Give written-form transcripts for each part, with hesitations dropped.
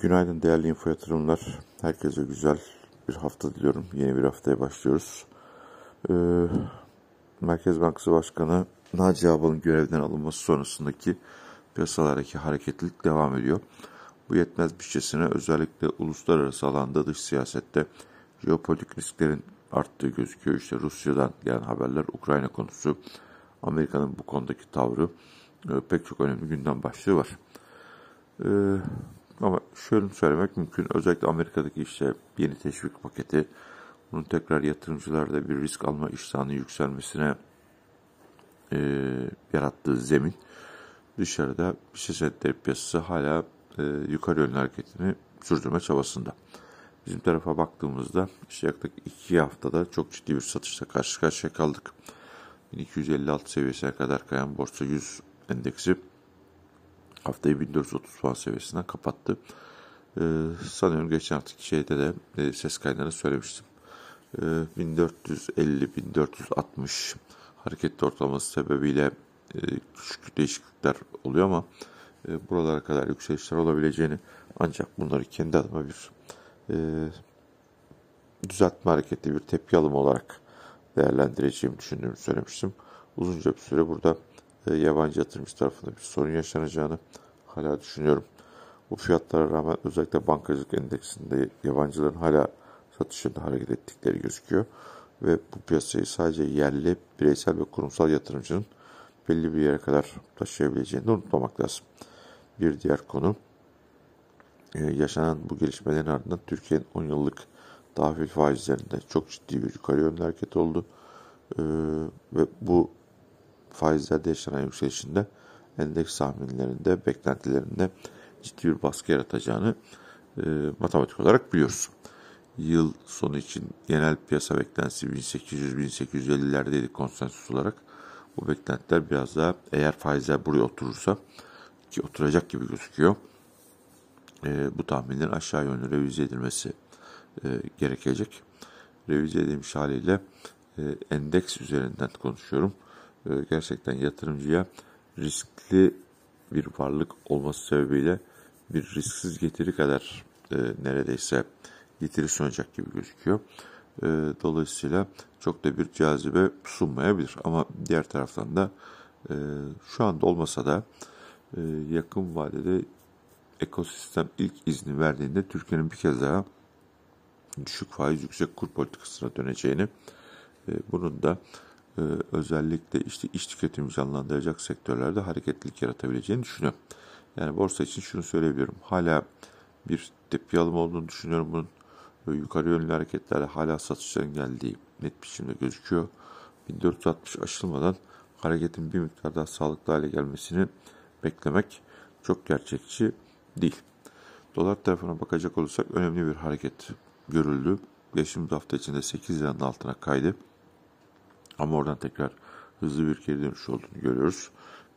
Günaydın değerli info yatırımlar. Herkese güzel bir hafta diliyorum. Yeni bir haftaya başlıyoruz. Merkez Bankası Başkanı Naci Ağbal'ın görevden alınması sonrasındaki piyasalardaki hareketlilik devam ediyor. Bu yetmez bütçesine özellikle uluslararası alanda dış siyasette jeopolitik risklerin arttığı gözüküyor. İşte Rusya'dan gelen haberler, Ukrayna konusu, Amerika'nın bu konudaki tavrı, pek çok önemli gündem başlığı var. Ama şöyle söylemek mümkün. Özellikle Amerika'daki işte yeni teşvik paketi, bunun tekrar yatırımcılarda bir risk alma iştahının yükselmesine yarattığı zemin, dışarıda hisse senetleri piyasası hala yukarı yönlü hareketini sürdürme çabasında. Bizim tarafa baktığımızda işte yaklaşık 2 haftada çok ciddi bir satışla karşı karşıya kaldık. 1256 seviyesine kadar kayan borsa 100 endeksi haftayı 1430 puan seviyesinden kapattı. Sanıyorum geçen artık şeyde de ses kaynağını söylemiştim. 1450-1460 hareketli ortalaması sebebiyle küçük değişiklikler oluyor ama buralara kadar yükselişler olabileceğini, ancak bunları kendi adıma bir düzeltme hareketi, bir tepki alımı olarak değerlendireceğimi düşündüğümü söylemiştim. Uzunca bir süre burada yabancı yatırımcı tarafında bir sorun yaşanacağını hala düşünüyorum. Bu fiyatlara rağmen özellikle bankacılık endeksinde yabancıların hala satışında hareket ettikleri gözüküyor. Ve bu piyasayı sadece yerli, bireysel ve kurumsal yatırımcının belli bir yere kadar taşıyabileceğini unutmamak lazım. Bir diğer konu, yaşanan bu gelişmelerin ardından Türkiye'nin 10 yıllık tahvil faizlerinde çok ciddi bir yukarı yönlü hareket oldu. Ve bu faizlerde yaşanan yükselişinde endeks tahminlerinde, beklentilerinde ciddi bir baskı yaratacağını matematik olarak biliyoruz. Yıl sonu için genel piyasa beklentisi 1800-1850'lerdeydi konsensüs olarak. Bu beklentiler biraz daha, eğer faizler buraya oturursa, ki oturacak gibi gözüküyor, bu tahminlerin aşağı yönlü revize edilmesi gerekecek. Revize edilmiş haliyle endeks üzerinden konuşuyorum. Gerçekten yatırımcıya riskli bir varlık olması sebebiyle bir risksiz getiri kadar neredeyse getiri sunacak gibi gözüküyor. Dolayısıyla çok da bir cazibe sunmayabilir. Ama diğer taraftan da şu anda olmasa da yakın vadede ekosistem ilk izni verdiğinde Türkiye'nin bir kez daha düşük faiz yüksek kur politikasına döneceğini, bunun da özellikle işte iş tüketimi canlandıracak sektörlerde hareketlilik yaratabileceğini düşünüyorum. Yani borsa için şunu söyleyebilirim. Hala bir tepki alımı olduğunu düşünüyorum bunun. Yukarı yönlü hareketlerle hala satışların geldiği net biçimde gözüküyor. 1460 aşılmadan hareketin bir miktar daha sağlıklı hale gelmesini beklemek çok gerçekçi değil. Dolar tarafına bakacak olursak önemli bir hareket görüldü. Geçtiğimiz hafta içinde 8 liranın altına kaydı. Ama oradan tekrar hızlı bir geri dönüş olduğunu görüyoruz.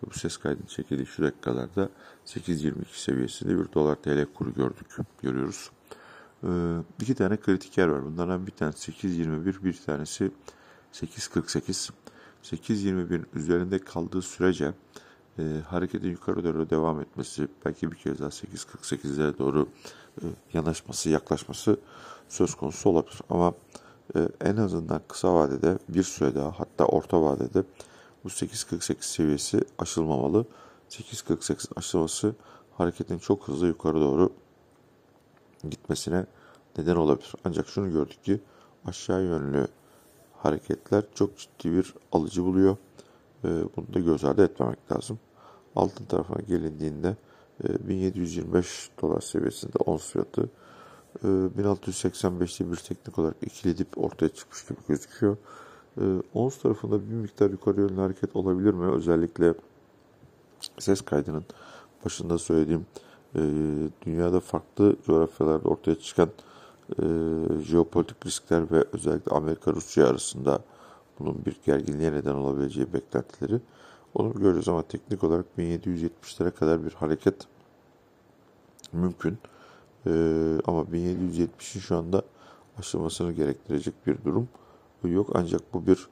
Bu ses kaydının çekildiği şu dakikalarda 8.22 seviyesinde bir dolar TL kuru görüyoruz. İki tane kritik yer var. Bunlardan bir tanesi 8.21, bir tanesi 8.48. 8.21'in üzerinde kaldığı sürece hareketin yukarı doğru devam etmesi, belki bir kez daha 8.48'lere doğru yaklaşması söz konusu olabilir. Ama en azından kısa vadede bir süre daha, hatta orta vadede bu 8.48 seviyesi aşılmamalı. 8.48'in aşılması hareketin çok hızlı yukarı doğru gitmesine neden olabilir. Ancak şunu gördük ki aşağı yönlü hareketler çok ciddi bir alıcı buluyor. Bunu da göz ardı etmemek lazım. Altın tarafına gelindiğinde 1725 dolar seviyesinde ons fiyatı, 1685'te bir teknik olarak ikili dip ortaya çıkmış gibi gözüküyor. Ons tarafında bir miktar yukarı yönlü hareket olabilir mi? Özellikle ses kaydının başında söylediğim dünyada farklı coğrafyalarda ortaya çıkan jeopolitik riskler ve özellikle Amerika-Rusya arasında bunun bir gerginliğe neden olabileceği beklentileri, onu görüyoruz ama teknik olarak 1770'lere kadar bir hareket mümkün. Ama 1770'in şu anda aşılmasını gerektirecek bir durum yok. Ancak bu bir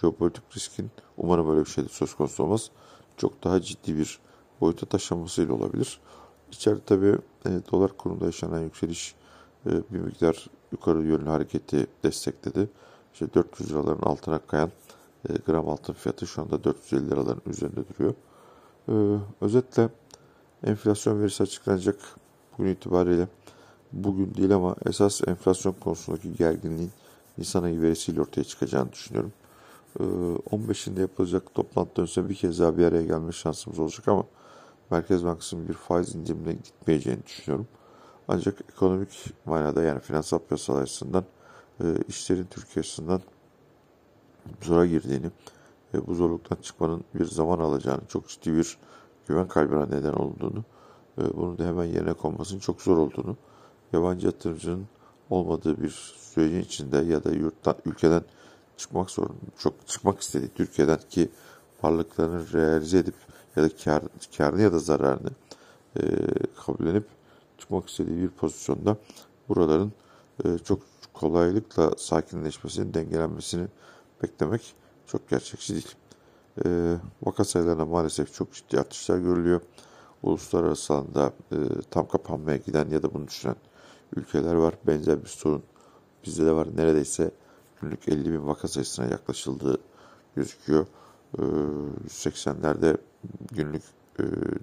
jeopolitik riskin, umarım böyle bir şey de söz konusu olmaz, çok daha ciddi bir boyuta taşınmasıyla olabilir. İçeride tabii dolar kurunda yaşanan yükseliş bir miktar yukarı yönlü hareketi destekledi. İşte 400 liraların altına kayan gram altın fiyatı şu anda 450 liraların üzerinde duruyor. Özetle enflasyon verisi açıklanacak bugün itibariyle. Bugün değil ama esas enflasyon konusundaki gerginliğin Nisan ayı verisiyle ortaya çıkacağını düşünüyorum. 15'inde yapılacak toplantıdan sonra bir kez daha bir araya gelme şansımız olacak ama Merkez Bankası'nın bir faiz indirimine gitmeyeceğini düşünüyorum. Ancak ekonomik manada, yani finansal piyasalar açısından işlerin Türkiye açısından zora girdiğini, bu zorluktan çıkmanın bir zaman alacağını, çok ciddi bir güven kaybına neden olduğunu, bunun da hemen yerine konmasının çok zor olduğunu, yabancı yatırımcının olmadığı bir sürecin içinde ya da ülkeden çıkmak zorunda, çok çıkmak istediği, Türkiye'den ki varlıklarını realize edip ya da kârını ya da zararını kabullenip çıkmak istediği bir pozisyonda buraların çok kolaylıkla sakinleşmesini, dengelenmesini beklemek çok gerçekçi değil. Vaka sayılarına maalesef çok ciddi artışlar görülüyor. Uluslararası alanda tam kapanmaya giden ya da bunu düşünen ülkeler var. Benzer bir sorun bizde de var. Neredeyse günlük 50 bin vaka sayısına yaklaşıldığı gözüküyor. 180'lerde günlük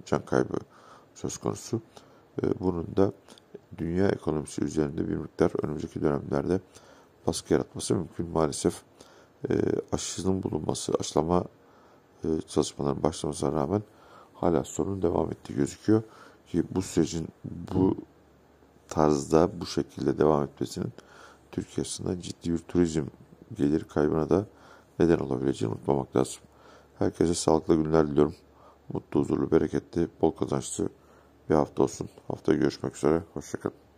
can kaybı söz konusu. Bunun da dünya ekonomisi üzerinde bir miktar önümüzdeki dönemlerde baskı yaratması mümkün maalesef. Aşının bulunması, aşılama çalışmalarının başlamasına rağmen hala sorun devam ettiği gözüküyor ki bu sürecin bu tarzda, bu şekilde devam etmesinin Türkiye açısından ciddi bir turizm gelir kaybına da neden olabileceğini unutmamak lazım. Herkese sağlıklı günler diliyorum. Mutlu, huzurlu, bereketli, bol kazançlı bir hafta olsun. Haftaya görüşmek üzere. Hoşça kalın.